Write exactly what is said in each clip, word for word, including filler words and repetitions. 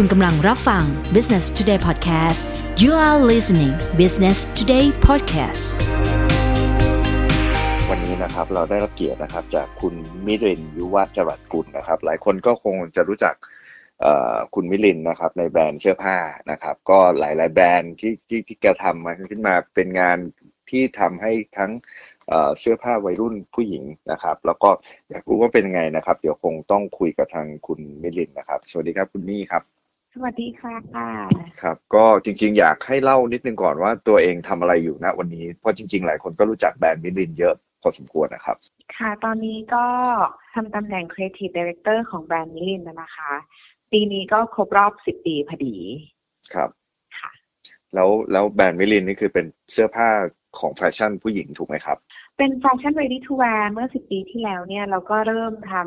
คุณกำลังรับฟัง Business Today Podcast You are listening Business Today Podcast วันนี้นะครับเราได้รับเกียรตินะครับจากคุณมิลินยุวจรัสกุลนะครับหลายคนก็คงจะรู้จักคุณมิลินนะครับในแบรนด์เสื้อผ้านะครับก็หลายๆแบรนด์ที่ที่ที่แกทำมาขึ้นมาเป็นงานที่ทำให้ทั้งเสื้อผ้าวัยรุ่นผู้หญิงนะครับแล้วก็อยากรู้ว่าเป็นไงนะครับเดี๋ยวคงต้องคุยกับทางคุณมิลินนะครับสวัสดีครับคุณนี่ครับสวัสดีค่ะครับก็จริงๆอยากให้เล่านิดนึงก่อนว่าตัวเองทำอะไรอยู่ณวันนี้เพราะจริงๆหลายคนก็รู้จักแบรนด์มิลินเยอะพอสมควรนะครับค่ะตอนนี้ก็ทำตำแหน่ง Creative Director ของแบรนด์มิลินนะคะปีนี้ก็ครบรอบสิบปีพอดีครับค่ะแล้วแล้วแบรนด์มิลินนี่คือเป็นเสื้อผ้าของแฟชั่นผู้หญิงถูกไหมครับเป็นแฟชั่น ready to wear เมื่อสิบปีที่แล้วเนี่ยเราก็เริ่มทำ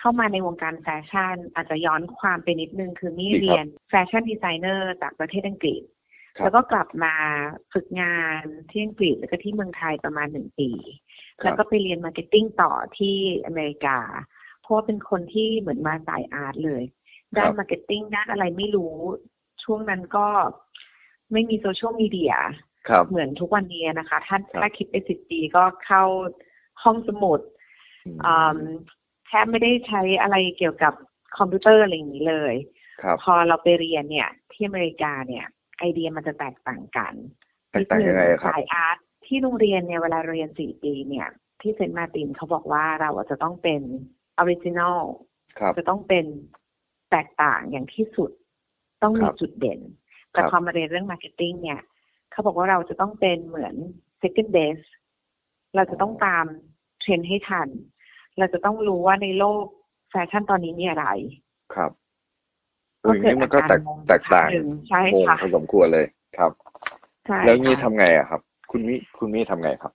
เข้ามาในวงการแฟชั่นอาจจะย้อนความไปนิดนึงคือมีเรียนแฟชั่นดีไซเนอร์จากประเทศอังกฤษแล้วก็กลับมาฝึกงานที่อังกฤษแล้วก็ที่เมืองไทยประมาณหนึ่งปีแล้วก็ไปเรียนมาร์เก็ตติ้งต่อที่อเมริกาเพราะว่าเป็นคนที่เหมือนมาสายอาร์ตเลยด้านมาร์เก็ตติ้งด้านอะไรไม่รู้ช่วงนั้นก็ไม่มีโซเชียลมีเดียเหมือนทุกวันนี้นะคะท่านถ้าคิดไปสิบปีก็เข้าห้องสมุดแทบไม่ได้ใช้อะไรเกี่ยวกับคอมพิวเตอร์อะไรอย่างนี้เลยพอเราไปเรียนเนี่ยที่อเมริกาเนี่ยไอเดียมันจะแตกต่างกันแตกต่างยังไงครับสายอาร์ตที่โรงเรียนเนี่ยเวลาเรียนสี่ปีเนี่ยที่เซนต์มาร์ตินเขาบอกว่าเราจะต้องเป็นออริจินอลจะต้องเป็นแตกต่างอย่างที่สุดต้องมีจุดเด่นแต่พอมาเรียนเรื่องมาร์เก็ตติ้งเนี่ยเขาบอกว่าเราจะต้องเป็นเหมือน second base เราจะต้องตามเทรนด์ให้ทันเราจะต้องรู้ว่าในโลกแฟชั่นตอนนี้มีอะไรครับก็เกิดมันก็แตกต่างใช่ค่ะผสมครัวเลยครับใช่แล้วนี่ทำไงอะครับคุณมิคุณมิทำไงครับ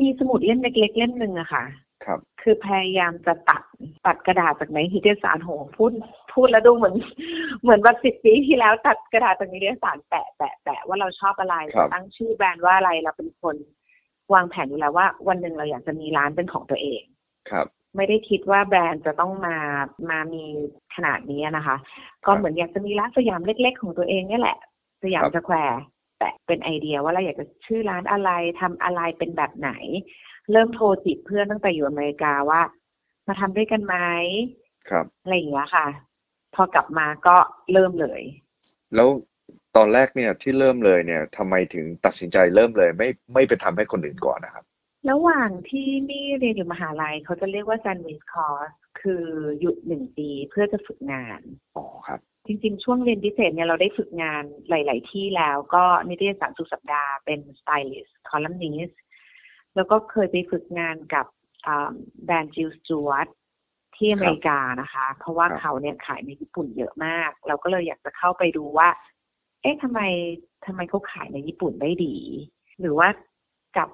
มีสมุดเล่มเล็กๆเล่มนึงอะค่ะครับคือพยายามจะตัดตัดกระดาษจากในนิตยสารโหพูดพูดแล้วดูเหมือนเหมือนว่าสิบปีที่แล้วตัดกระดาษจากนิตยสารแปะแปะแปะว่าเราชอบอะไรตั้งชื่อแบรนด์ว่าอะไรเราเป็นคนวางแผนอยู่แล้วว่าวันหนึ่งเราอยากจะมีร้านเป็นของตัวเองครับไม่ได้คิดว่าแบรนด์จะต้องมามามีขนาดนี้นะคะก็เหมือนอยากจะมีร้านสยามเล็กๆของตัวเองนี่แหละสยามสแควร์แปะเป็นไอเดียว่าเราอยากจะชื่อร้านอะไรทำอะไรเป็นแบบไหนเริ่มโทรจีบเพื่อนตั้งแต่อยู่อเมริกาว่ามาทำด้วยกันไหมครับอะไรอย่างเงี้ยค่ะพอกลับมาก็เริ่มเลยแล้วตอนแรกเนี่ยที่เริ่มเลยเนี่ยทำไมถึงตัดสินใจเริ่มเลยไม่ไม่ไปทำให้คนอื่นก่อนนะครับระหว่างที่นี่เรียนอยู่มหาลัยเขาจะเรียกว่า sandwich course คือหยุดหนึ่งปีเพื่อจะฝึกงานอ๋อครับจริงๆช่วงเรียนพิเศษเนี่ยเราได้ฝึกงานหลายๆที่แล้วก็นิตยสารสุดสัปดาห์เป็น stylist columnistแล้วก็เคยไปฝึกงานกับแบรนด์ Jules Stuart ที่อเมริกานะคะเพราะว่าเขาเนี่ยขายในญี่ปุ่นเยอะมากเราก็เลยอยากจะเข้าไปดูว่าเอ๊ะทำไมทำไมเขาขายในญี่ปุ่นได้ดีหรือว่ากับ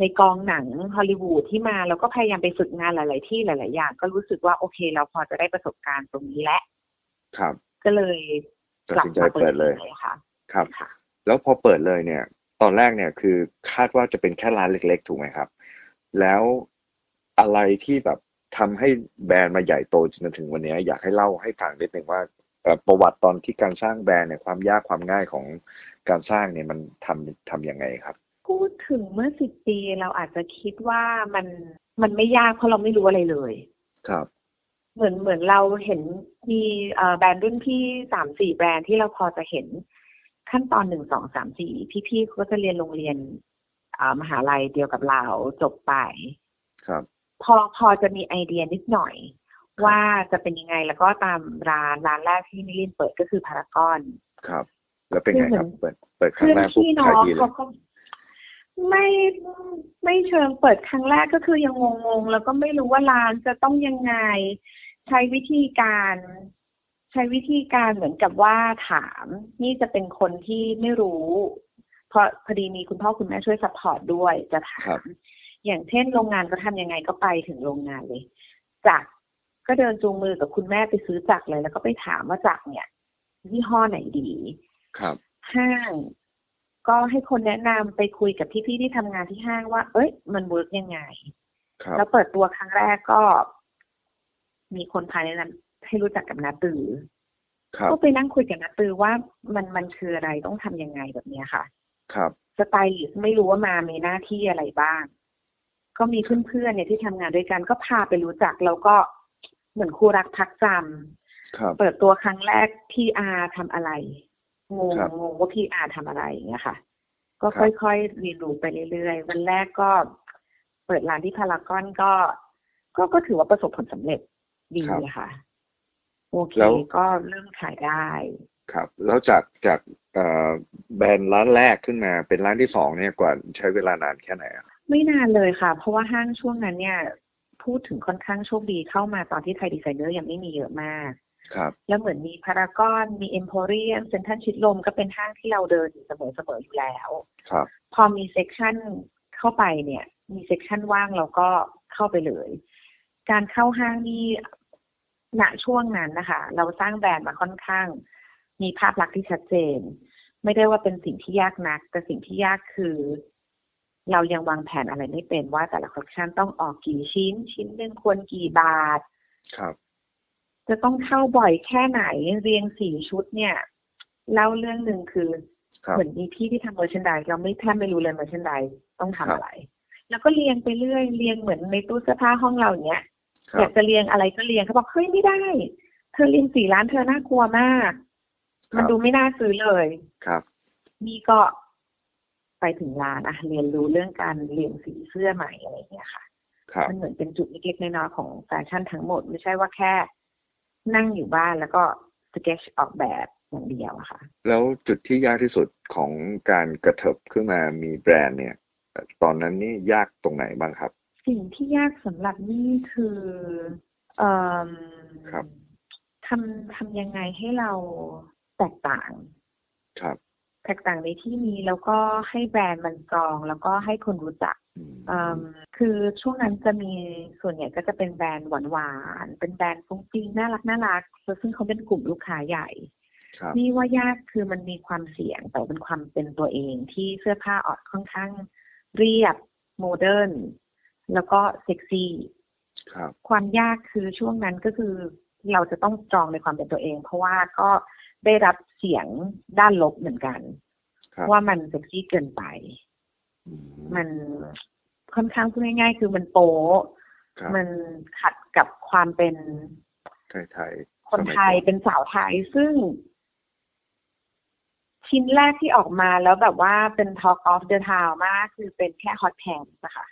ในกองหนังฮอลลีวูดที่มาเราก็พยายามไปฝึกงานหลายๆที่หลายๆอย่างก็รู้สึกว่าโอเคเราพอจะได้ประสบการณ์ตรงนี้และครับก็เลยตัดสินใจเปิดเลยค่ะครับแล้วพอเปิดเลยเนี่ยตอนแรกเนี่ยคือคาดว่าจะเป็นแค่ร้านเล็กๆถูกไหมครับแล้วอะไรที่แบบทำให้แบรนด์มาใหญ่โตจนถึงวันนี้อยากให้เล่าให้ฟังนิดนึงว่าประวัติตอนที่การสร้างแบรนด์เนี่ยความยากความง่ายของการสร้างเนี่ยมันทำทำยังไงครับพูดถึงเมื่อสิบปีเราอาจจะคิดว่ามันมันไม่ยากเพราะเราไม่รู้อะไรเลยครับเหมือนเหมือนเราเห็นมีแบรนด์รุ่นพี่ สามสี่ แบรนด์ที่เราพอจะเห็นขั้นตอนหนึ่ง สอง สาม สี่พี่ๆก็จะเรียนโรงเรียนมหาลัยเดียวกับเราจบไปครับพอพอจะมีไอเดียนิดหน่อยว่าจะเป็นยังไงแล้วก็ตามร้านร้านแรกที่มิลินเปิดก็คือพารากอนครับแล้วเป็นไงครับเปิดเปิดครั้งแรกปุ๊บขายดีเลยไม่ไม่เชิงเปิดครั้งแรกก็คือยังงงๆแล้วก็ไม่รู้ว่าร้านจะต้องยังไงใช้วิธีการใช้วิธีการเหมือนกับว่าถามนี่จะเป็นคนที่ไม่รู้เพราะพอดีมีคุณพ่อคุณแม่ช่วยซัพพอร์ตด้วยจะถามอย่างเช่นโรงงานก็ทำยังไงก็ไปถึงโรงงานเลยจักรก็เดินจูงมือกับคุณแม่ไปซื้อจักรเลยแล้วก็ไปถามว่าจักรเนี่ยยี่ห้อไหนดีครับห้างก็ให้คนแนะนำไปคุยกับพี่ๆที่ทำงานที่ห้างว่าเอ้ยมันเวิร์กยังไงแล้วเปิดตัวครั้งแรกก็มีคนภายในนั้นให้รู้จักกับนาตือ ก็ไปนั่งคุยกับนักตือว่ามันมันคืออะไรต้องทำยังไงแบบนี้ค่ะครับสไตลิสต์ไม่รู้ว่ามามีหน้าที่อะไรบ้างก็มีเพื่อนๆเนี่ยที่ทำงานด้วยกันก็พาไปรู้จักแล้วก็เหมือนคู่รักพักจำเปิดตัวครั้งแรกพี่อาทำอะไรงงงงว่าพี่อาทำอะไรอย่างเงี้ยค่ะก็ค่อยๆเรียนรู้ไปเรื่อยๆวันแรกก็เปิดร้านที่พารากอนก็ก็ก็ถือว่าประสบผลสำเร็จดีค่ะโอเคก็เริ่มขายได้ครับแล้วจากจากแบรนด์ร้านแรกขึ้นมาเป็นร้านที่สองเนี่ยกว่าใช้เวลานานแค่ไหนไม่นานเลยค่ะเพราะว่าห้างช่วงนั้นเนี่ยพูดถึงค่อนข้างโชคดีเข้ามาตอนที่ไทยดีไซเนอร์ยังไม่มีเยอะมากครับแล้วเหมือนมีพารากอนมีเอ็มโพเรียมเซ็นทรัลชิดลมก็เป็นห้างที่เราเดินอยู่เสมอๆอยู่แล้วครับพอมีเซกชันเข้าไปเนี่ยมีเซกชันว่างเราก็เข้าไปเลยการเข้าห้างนี่ณช่วงนั้นนะคะเราสร้างแบรนด์มาค่อนข้างมีภาพลักษณ์ที่ชัดเจนไม่ได้ว่าเป็นสิ่งที่ยากนักแต่สิ่งที่ยากคือเรายังวางแผนอะไรไม่เป็นว่าแต่ละคอลเลคชันต้องออกกี่ชิ้นชิ้นหนึ่งควรกี่บาทครับจะต้องเข้าบ่อยแค่ไหนเรียงสี่ชุดเนี่ยเล่าเรื่องนึงคือเหมือนมีพี่ที่ทำเมอร์แชนไดส์เราไม่แทบไม่รู้เลยเมอร์แชนไดส์ต้องทำอะไรแล้วก็เรียงไปเรื่อยเรียงเหมือนในตู้เสื้อผ้าห้องเราอย่างเงี้ยอยากจะเรียงอะไรก็เรียงเขาบอกเฮ้ยไม่ได้เธอเรียงสี่ร้านเธอน่ากลัวมากมันดูไม่น่าซื้อเลยครับนี่ก็ไปถึงร้านอ่ะเรียนรู้เรื่องการเรียงสีเสื้อใหม่อะไรอย่างเงี้ยค่ะมันเหมือนเป็นจุดเล็กๆน้อยๆของแฟชั่นทั้งหมดไม่ใช่ว่าแค่นั่งอยู่บ้านแล้วก็สเก็ตช์ออกแบบอย่างเดียวอะค่ะแล้วจุดที่ยากที่สุดของการกระเถิบขึ้นมามีแบรนด์เนี่ยตอนนั้นนี่ยากตรงไหนบ้างครับสิ่งที่ยากสำหรับนี่คือเอ่อครับทำทำยังไงให้เราแตกต่างครับแตกต่างในที่นี้แล้วก็ให้แบรนด์มันกรองแล้วก็ให้คนรู้จักคือช่วงนั้นจะมีส่วนใหญ่ก็จะเป็นแบรนด์หวานๆเป็นแบรนด์ฟุ้งฟิ้งน่ารักน่ารักซึ่งเขาเป็นกลุ่มลูกค้าใหญ่นี่ว่ายากคือมันมีความเสี่ยงแต่เป็นความเป็นตัวเองที่เสื้อผ้าออดค่อนข้างเรียบโมเดิร์นแล้วก็เซ็กซี่ความยากคือช่วงนั้นก็คือเราจะต้องจองในความเป็นตัวเองเพราะว่าก็ได้รับเสียงด้านลบเหมือนกันว่ามันเซ็กซี่เกินไปมันค่อนข้างพูดง่ายๆคือมันโป๊มันขัดกับความเป็นไทยๆคนไทยเป็นสาวไทยซึ่งชิ้นแรกที่ออกมาแล้วแบบว่าเป็น Talk of the Town มากคือเป็นแค่ Hot Pants อะค่ะ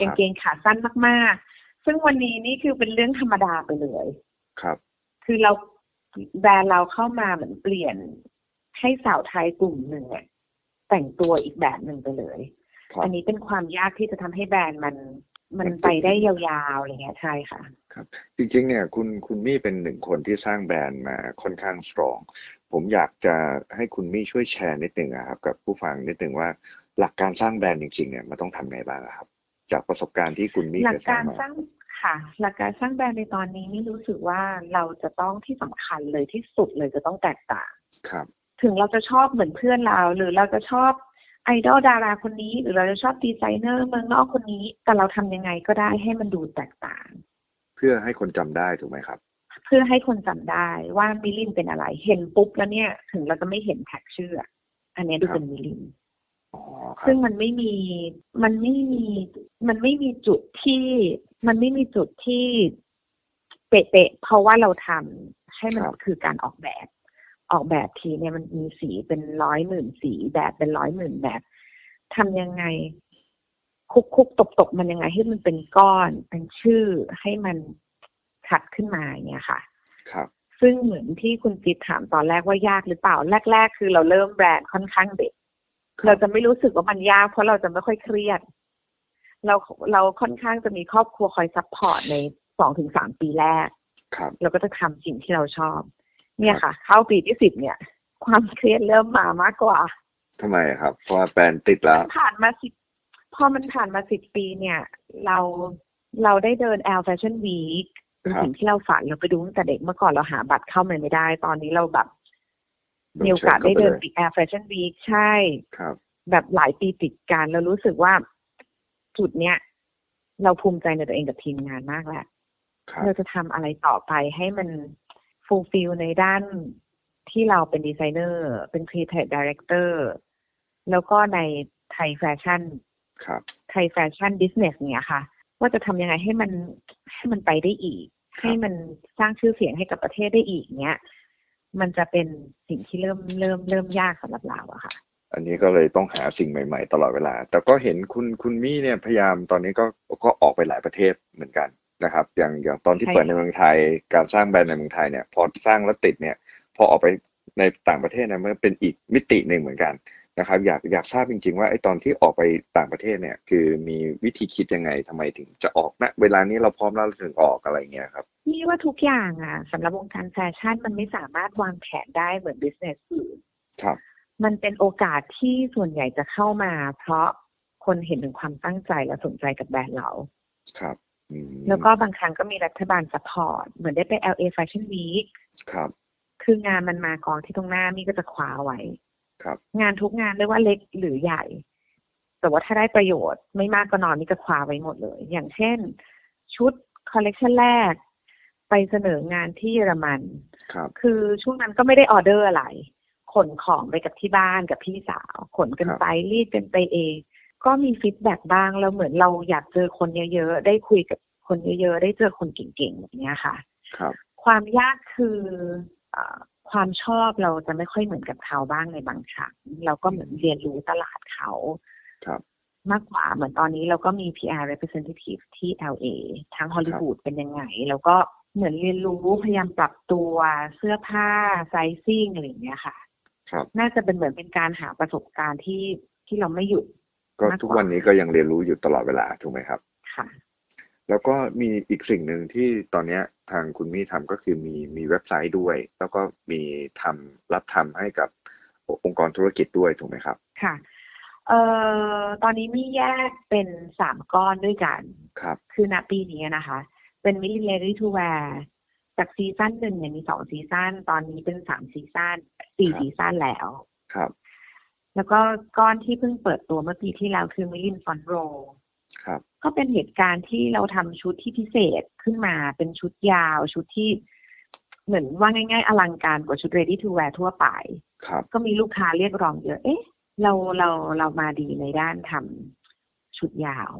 กางเกงขาสั้นมากๆซึ่งวันนี้นี่คือเป็นเรื่องธรรมดาไปเลยครับคือเราแบรนด์เราเข้ามาเหมือนเปลี่ยนให้สาวไทยกลุ่มหนึ่งเนี่ยแต่งตัวอีกแบบหนึ่งไปเลยอันนี้เป็นความยากที่จะทำให้แบรนด์มันมันไปได้ยาวๆอะไรเงี้ยใช่ค่ะครับจริงๆเนี่ยคุณคุณมี่เป็นหนึ่งคนที่สร้างแบรนด์มาค่อนข้างสตรองผมอยากจะให้คุณมี่ช่วยแชร์นิดนึงครับกับผู้ฟังนิดนึงว่าหลักการสร้างแบรนด์จริงๆเนี่ยมันต้องทำไงบ้างครับจากประสบการณ์ที่คุณมี่เคยสร้างมาค่ะหลักการสร้างแบรนด์ในตอนนี้นี่รู้สึกว่าเราจะต้องที่สำคัญเลยที่สุดเลยจะต้องแตกต่างครับถึงเราจะชอบเหมือนเพื่อนเราหรือเราจะชอบไอดอลดาราคนนี้หรือเราจะชอบดีไซเนอร์เมืองนอกคนนี้แต่เราทำยังไงก็ได้ให้มันดูแตกต่างเพื่อให้คนจำได้ถูกไหมครับเพื่อให้คนจำได้ว่ามิลินเป็นอะไรเห็นปุ๊บแล้วเนี่ยถึงเราจะไม่เห็นแท็กชื่ออันนี้ดูเป็นมิลินซึ่งมันไม่มีมันไม่มีมันไม่มีจุดที่มันไม่มีจุดที่เป๊ะๆเพราะว่าเราทำให้มันคือการออกแบบออกแบบทีเนี่ยมันมีสีเป็นร้อยหมื่นสีแบบเป็นร้อยหมื่นแบบทำยังไงคุกๆตบๆมันยังไงให้มันเป็นก้อนเป็นชื่อให้มันชัดขึ้นมาอย่างเงี้ยค่ะครับซึ่งเหมือนที่คุณจิตถามตอนแรกว่ายากหรือเปล่าแรกๆคือเราเริ่มแบรนด์ค่อนข้างเด็กเราจะไม่รู้สึกว่ามันยากเพราะเราจะไม่ค่อยเครียดเราเราค่อนข้างจะมีครอบครัวคอยซัพพอร์ตใน สองถึงสาม ปีแรกเราก็จะทำสิ่งที่เราชอบเนี่ยค่ะเข้าปีที่สิบเนี่ยความเครียดเริ่มมามากกว่าทำไมครับเพราะแบรนด์ติดแล้วผ่านมาสิบพอมันผ่านมาสิบปีเนี่ยเราเราได้เดิน แอล เอ Fashion Week สิ่งที่เราฝันเราไปดูตั้งแต่เด็กเมื่อก่อนเราหาบัตรเข้าไม่ได้ตอนนี้เราแบบมีโอกาสได้เดิน แอล เอ Fashion Week ใช่แบบหลายปีติดกันเรารู้สึกว่าจุดเนี้ยเราภูมิใจในตัวเองกับทีมงานมากแล้วเราจะทำอะไรต่อไปให้มันฟูลฟิลในด้าน ที่เราเป็นดีไซเนอร์เป็นครีเอทีฟไดเรคเตอร์แล้วก็ในไทยแฟชั่นครับไทยแฟชั่นบิสเนสเนี่ยค่ะว่าจะทำยังไงให้มันให้มันไปได้อีกให้มันสร้างชื่อเสียงให้กับประเทศได้อีกเนี่ยมันจะเป็นสิ่งที่เริ่มเริ่มเริ่มยากสำหรับเราอะค่ะอันนี้ก็เลยต้องหาสิ่งใหม่ๆตลอดเวลาแต่ก็เห็นคุณคุณมี่เนี่ยพยายามตอนนี้ก็ก็ออกไปหลายประเทศเหมือนกันนะครับอย่างอย่างตอนที่เปิดในเมืองไทยการสร้างแบรนด์ในเมืองไทยเนี่ยพอสร้างแล้วติดเนี่ยพอออกไปในต่างประเทศเนี่ยมันเป็นอีกมิติหนึ่งเหมือนกันนะครับอยากอยากทราบจริงๆว่าไอ้ตอนที่ออกไปต่างประเทศเนี่ยคือมีวิธีคิดยังไงทำไมถึงจะออกนะเวลานี้เราพร้อมแล้วถึงออกอะไรเงี้ยครับนี่ว่าทุกอย่างอ่ะสำหรับวงการแฟชั่นมันไม่สามารถวางแผนได้เหมือนบิสเนสอื่นครับมันเป็นโอกาสที่ส่วนใหญ่จะเข้ามาเพราะคนเห็นถึงความตั้งใจและสนใจกับแบรนด์เราครับแล้วก็บางครั้งก็มีรัฐบาลซัพพอร์ตเหมือนได้ไป แอล เอ Fashion Week ครับคืองานมันมากองที่ตรงหน้านี่ก็จะคว้าไว้ครับงานทุกงานไม่ว่าเล็กหรือใหญ่แต่ว่าถ้าได้ประโยชน์ไม่มากก็น้อยนี่จะคว้าไว้หมดเลยอย่างเช่นชุดคอลเลคชั่นแรกไปเสนองานที่เยอรมันครับคือช่วงนั้นก็ไม่ได้ออเดอร์อะไรขนของไปกับที่บ้านกับพี่สาวขนกันไปรีดกันไปเองก็มีฟีดแบ็กบ้างแล้วเหมือนเราอยากเจอคนเยอะๆได้คุยกับคนเยอะๆได้เจอคนเก่งๆอย่างเงี้ยค่ะครับความยากคือความชอบเราจะไม่ค่อยเหมือนกับเขาบ้างในบางครั้งเราก็เหมือนเรียนรู้ตลาดเขาครับมากกว่าเหมือนตอนนี้เราก็มี พี อาร์ representative ที่ แอล เอ ทั้งฮอลลีวูดเป็นยังไงแล้วก็เหมือนเรียนรู้พยายามปรับตัวเสื้อผ้าไซซิ่งอะไรอย่างเงี้ยค่ะครับน่าจะเป็นเหมือนเป็นการหาประสบการณ์ที่ที่เราไม่หยุดก็ทุกวันนี้ก็ยังเรียนรู้อยู่ตลอดเวลาถูกไหมครับค่ะแล้วก็มีอีกสิ่งหนึ่งที่ตอนนี้ทางคุณมี่ทำก็คือมีมีเว็บไซต์ด้วยแล้วก็มีทำรับทำให้กับองค์กรธุรกิจด้วยถูกไหมครับค่ะเอ่อตอนนี้มี่แยกเป็นสามก้อนด้วยกันครับคือณปีนี้นะคะเป็นมิลินReady to Wearจากซีซั่นหนึ่งเนี่ยมีสองซีซั่นตอนนี้เป็นสามซีซั่นสี่ซีซั่นแล้วครับแล้วก็ก้อนที่เพิ่งเปิดตัวเมื่อปีที่แล้วคือMilin Front Rowครับก็เป็นเหตุการณ์ที่เราทำชุดที่พิเศษขึ้นมาเป็นชุดยาวชุดที่เหมือนว่าง่ายๆอลังการกว่าชุด Ready to Wear ทั่วไปครับก็มีลูกค้าเรียกร้องเยอะเอ๊ะเราเราเรามาดีในด้านทำชุดยาว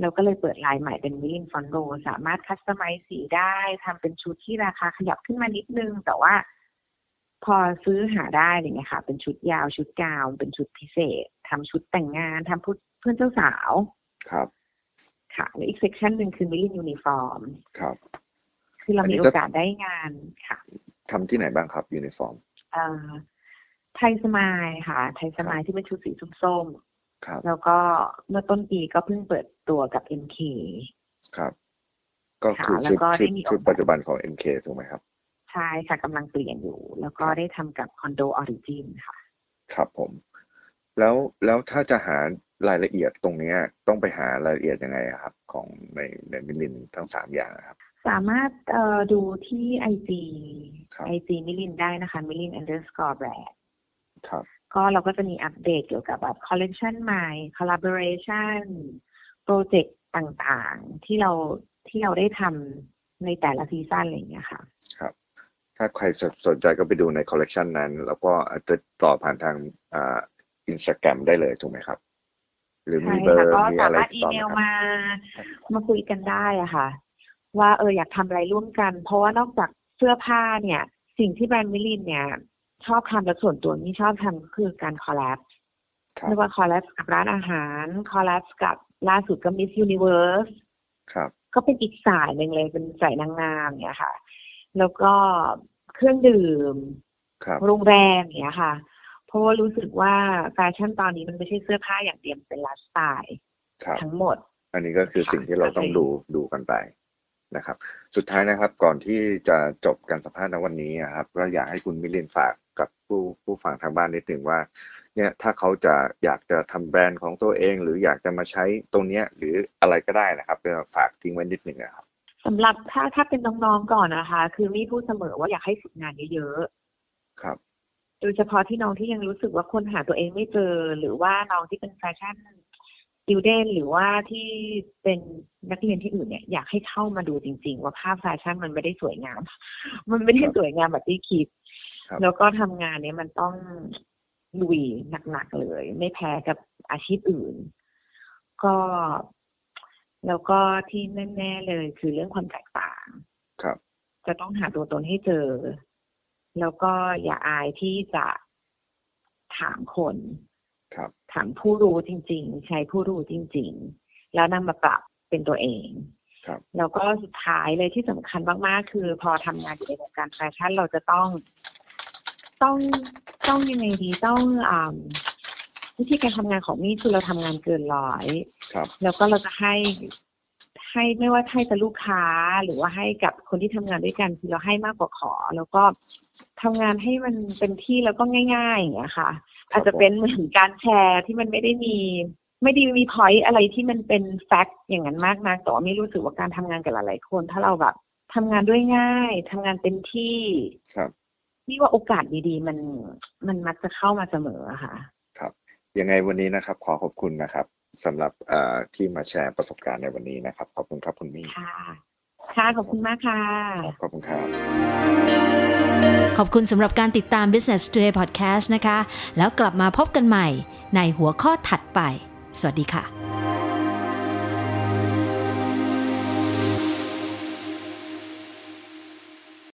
เราก็เลยเปิดไลน์ใหม่เป็น Milin Front Row สามารถคัสตอมไมซ์สีได้ทำเป็นชุดที่ราคาขยับขึ้นมานิดนึงแต่ว่าพอซื้อหาได้อะไรเงี้ยค่ะเป็นชุดยาวชุดกาวเป็นชุดพิเศษทำชุดแต่งงานทำเพื่อนเจ้าสาวครับค่ะและอีกเซกชันหนึ่งคือ Milin Uniform ครับคือเรามีโอกาสได้งานค่ะทำที่ไหนบ้างครับ Uniform อ่าไทยสมายค่ะไทยสมายที่เป็นชุดสีส้มๆครับแล้วก็เมื่อต้นปีก็เพิ่งเปิดตัวกับ เอ็น เค ครับก็คือชุดชุดปัจจุบันของ เอ็น เค ถูกไหมครับใช่ค่ะกำลังเปลี่ยนอยู่แล้วก็ได้ทำกับ Condo Origin ค่ะครับผมแล้วแล้วถ้าจะหารายละเอียดตรงนี้ต้องไปหารายละเอียดยังไงครับของในในMilinทั้งสามอย่างครับสามารถเอ่อดูที่ ไอ จี ไอ จี Milinได้นะคะ Milin underscore brand ครับก็เราก็จะมีอัปเดตเกี่ยวกับแบบ collection ใหม่ collaboration โปรเจกต์ต่างๆที่เราที่เราได้ทำในแต่ละซีซั่นอะไรอย่างเงี้ยค่ะครับถ้าใครสนใจก็ไปดูในคอลเลกชันนั้นแล้วก็อาจจะต่อผ่านทางอ่า Instagram ได้เลยถูกไหมครับหรือมีเบอร์มีอะไรติดต่อมา มาคุยกันได้อ่ะค่ะว่าเอออยากทำอะไรร่วมกันเพราะว่านอกจากเสื้อผ้าเนี่ยสิ่งที่แบรนด์มิลินเนี่ยชอบทำและส่วนตัวนี่ชอบทำก็คือการคอลแลบไม่ว่าคอลแลบกับร้านอาหารคอลแลบกับล่าสุดก็ Miss Universe ครับก็เป็นอีกสายนึงเลยเป็นสายนางงามเนี่ยค่ะแล้วก็เครื่องดื่มโรงแรมอย่างเงี้ยค่ะเพราะว่ารู้สึกว่าแฟชั่นตอนนี้มันไม่ใช่เสื้อผ้าอย่างเดียวเป็นไลฟ์สไตล์ทั้งหมดอันนี้ก็คือสิ่งที่เราต้องดูดูกันไปนะครับสุดท้ายนะครับก่อนที่จะจบการสัมภาษณ์ในวันนี้ครับก็อยากให้คุณมิลินฝากกับผู้ผู้ฟังทางบ้านนิดนึงว่าเนี่ยถ้าเขาจะอยากจะทำแบรนด์ของตัวเองหรืออยากจะมาใช้ตรงเนี้ยหรืออะไรก็ได้นะครับก็ฝากทิ้งไว้นิดนึงนะครับสำหรับถ้าถ้าเป็นน้องๆก่อนนะคะคือมี่พูดเสมอว่าอยากให้ฝึกงานเยอะๆครับโดยเฉพาะที่น้องที่ยังรู้สึกว่าคนหาตัวเองไม่เจอหรือว่าน้องที่เป็นแฟชั่นดิวเดนหรือว่าที่เป็นนักเรียนที่อื่นเนี่ยอยากให้เข้ามาดูจริงๆว่าภาพแฟชั่นมันไม่ได้สวยงามมันไม่ได้สวยงามแบบที่คิด แล้วก็ทำงานนี้มันต้องลุยหนักๆเลยไม่แพ้กับอาชีพอื่นก็แล้วก็ที่แน่ๆเลยคือเรื่องความแตกต่างครับจะต้องหาตัวตนให้เจอแล้วก็อย่าอายที่จะถามคนครับถามผู้รู้จริงๆใช้ผู้รู้จริงๆแล้วนำมาปรับเป็นตัวเองครับแล้วก็สุดท้ายเลยที่สำคัญมากๆคือพอทำงานอยู่ในวงการแฟชั่นเราจะต้องต้องต้องยังไงดีต้องอ่าวิธีการทำงานของนี่คือเราทำงานเกินร้อยแล้วก็เราจะให้ให้ไม่ว่าให้กับลูกค้าหรือว่าให้กับคนที่ทำงานด้วยกันคือเราให้มากกว่าขอแล้วก็ทำงานให้มันเป็นที่แล้วก็ง่ายๆอย่างเงี้ยค่ะอาจจะเป็นเหมือนการแชร์ที่มันไม่ได้มีไม่ได้มี point อะไรที่มันเป็น fact อย่างนั้นมากนักแต่ว่านี่รู้สึกว่าการทำงานกับหลายๆคนถ้าเราแบบทำงานด้วยง่ายทำงานเต็มที่นี่ว่าโอกาสดีๆมันมันมักจะเข้ามาเสมอค่ะยังไงวันนี้นะครับขอขอบคุณนะครับสำหรับที่มาแชร์ประสบการณ์ในวันนี้นะครับขอบคุณครับคุณมี่ค่ะค่ะขอบคุณมากค่ะขอบคุณครับขอบคุณสำหรับการติดตาม Business Today Podcast นะคะแล้วกลับมาพบกันใหม่ในหัวข้อถัดไปสวัสดีค่ะ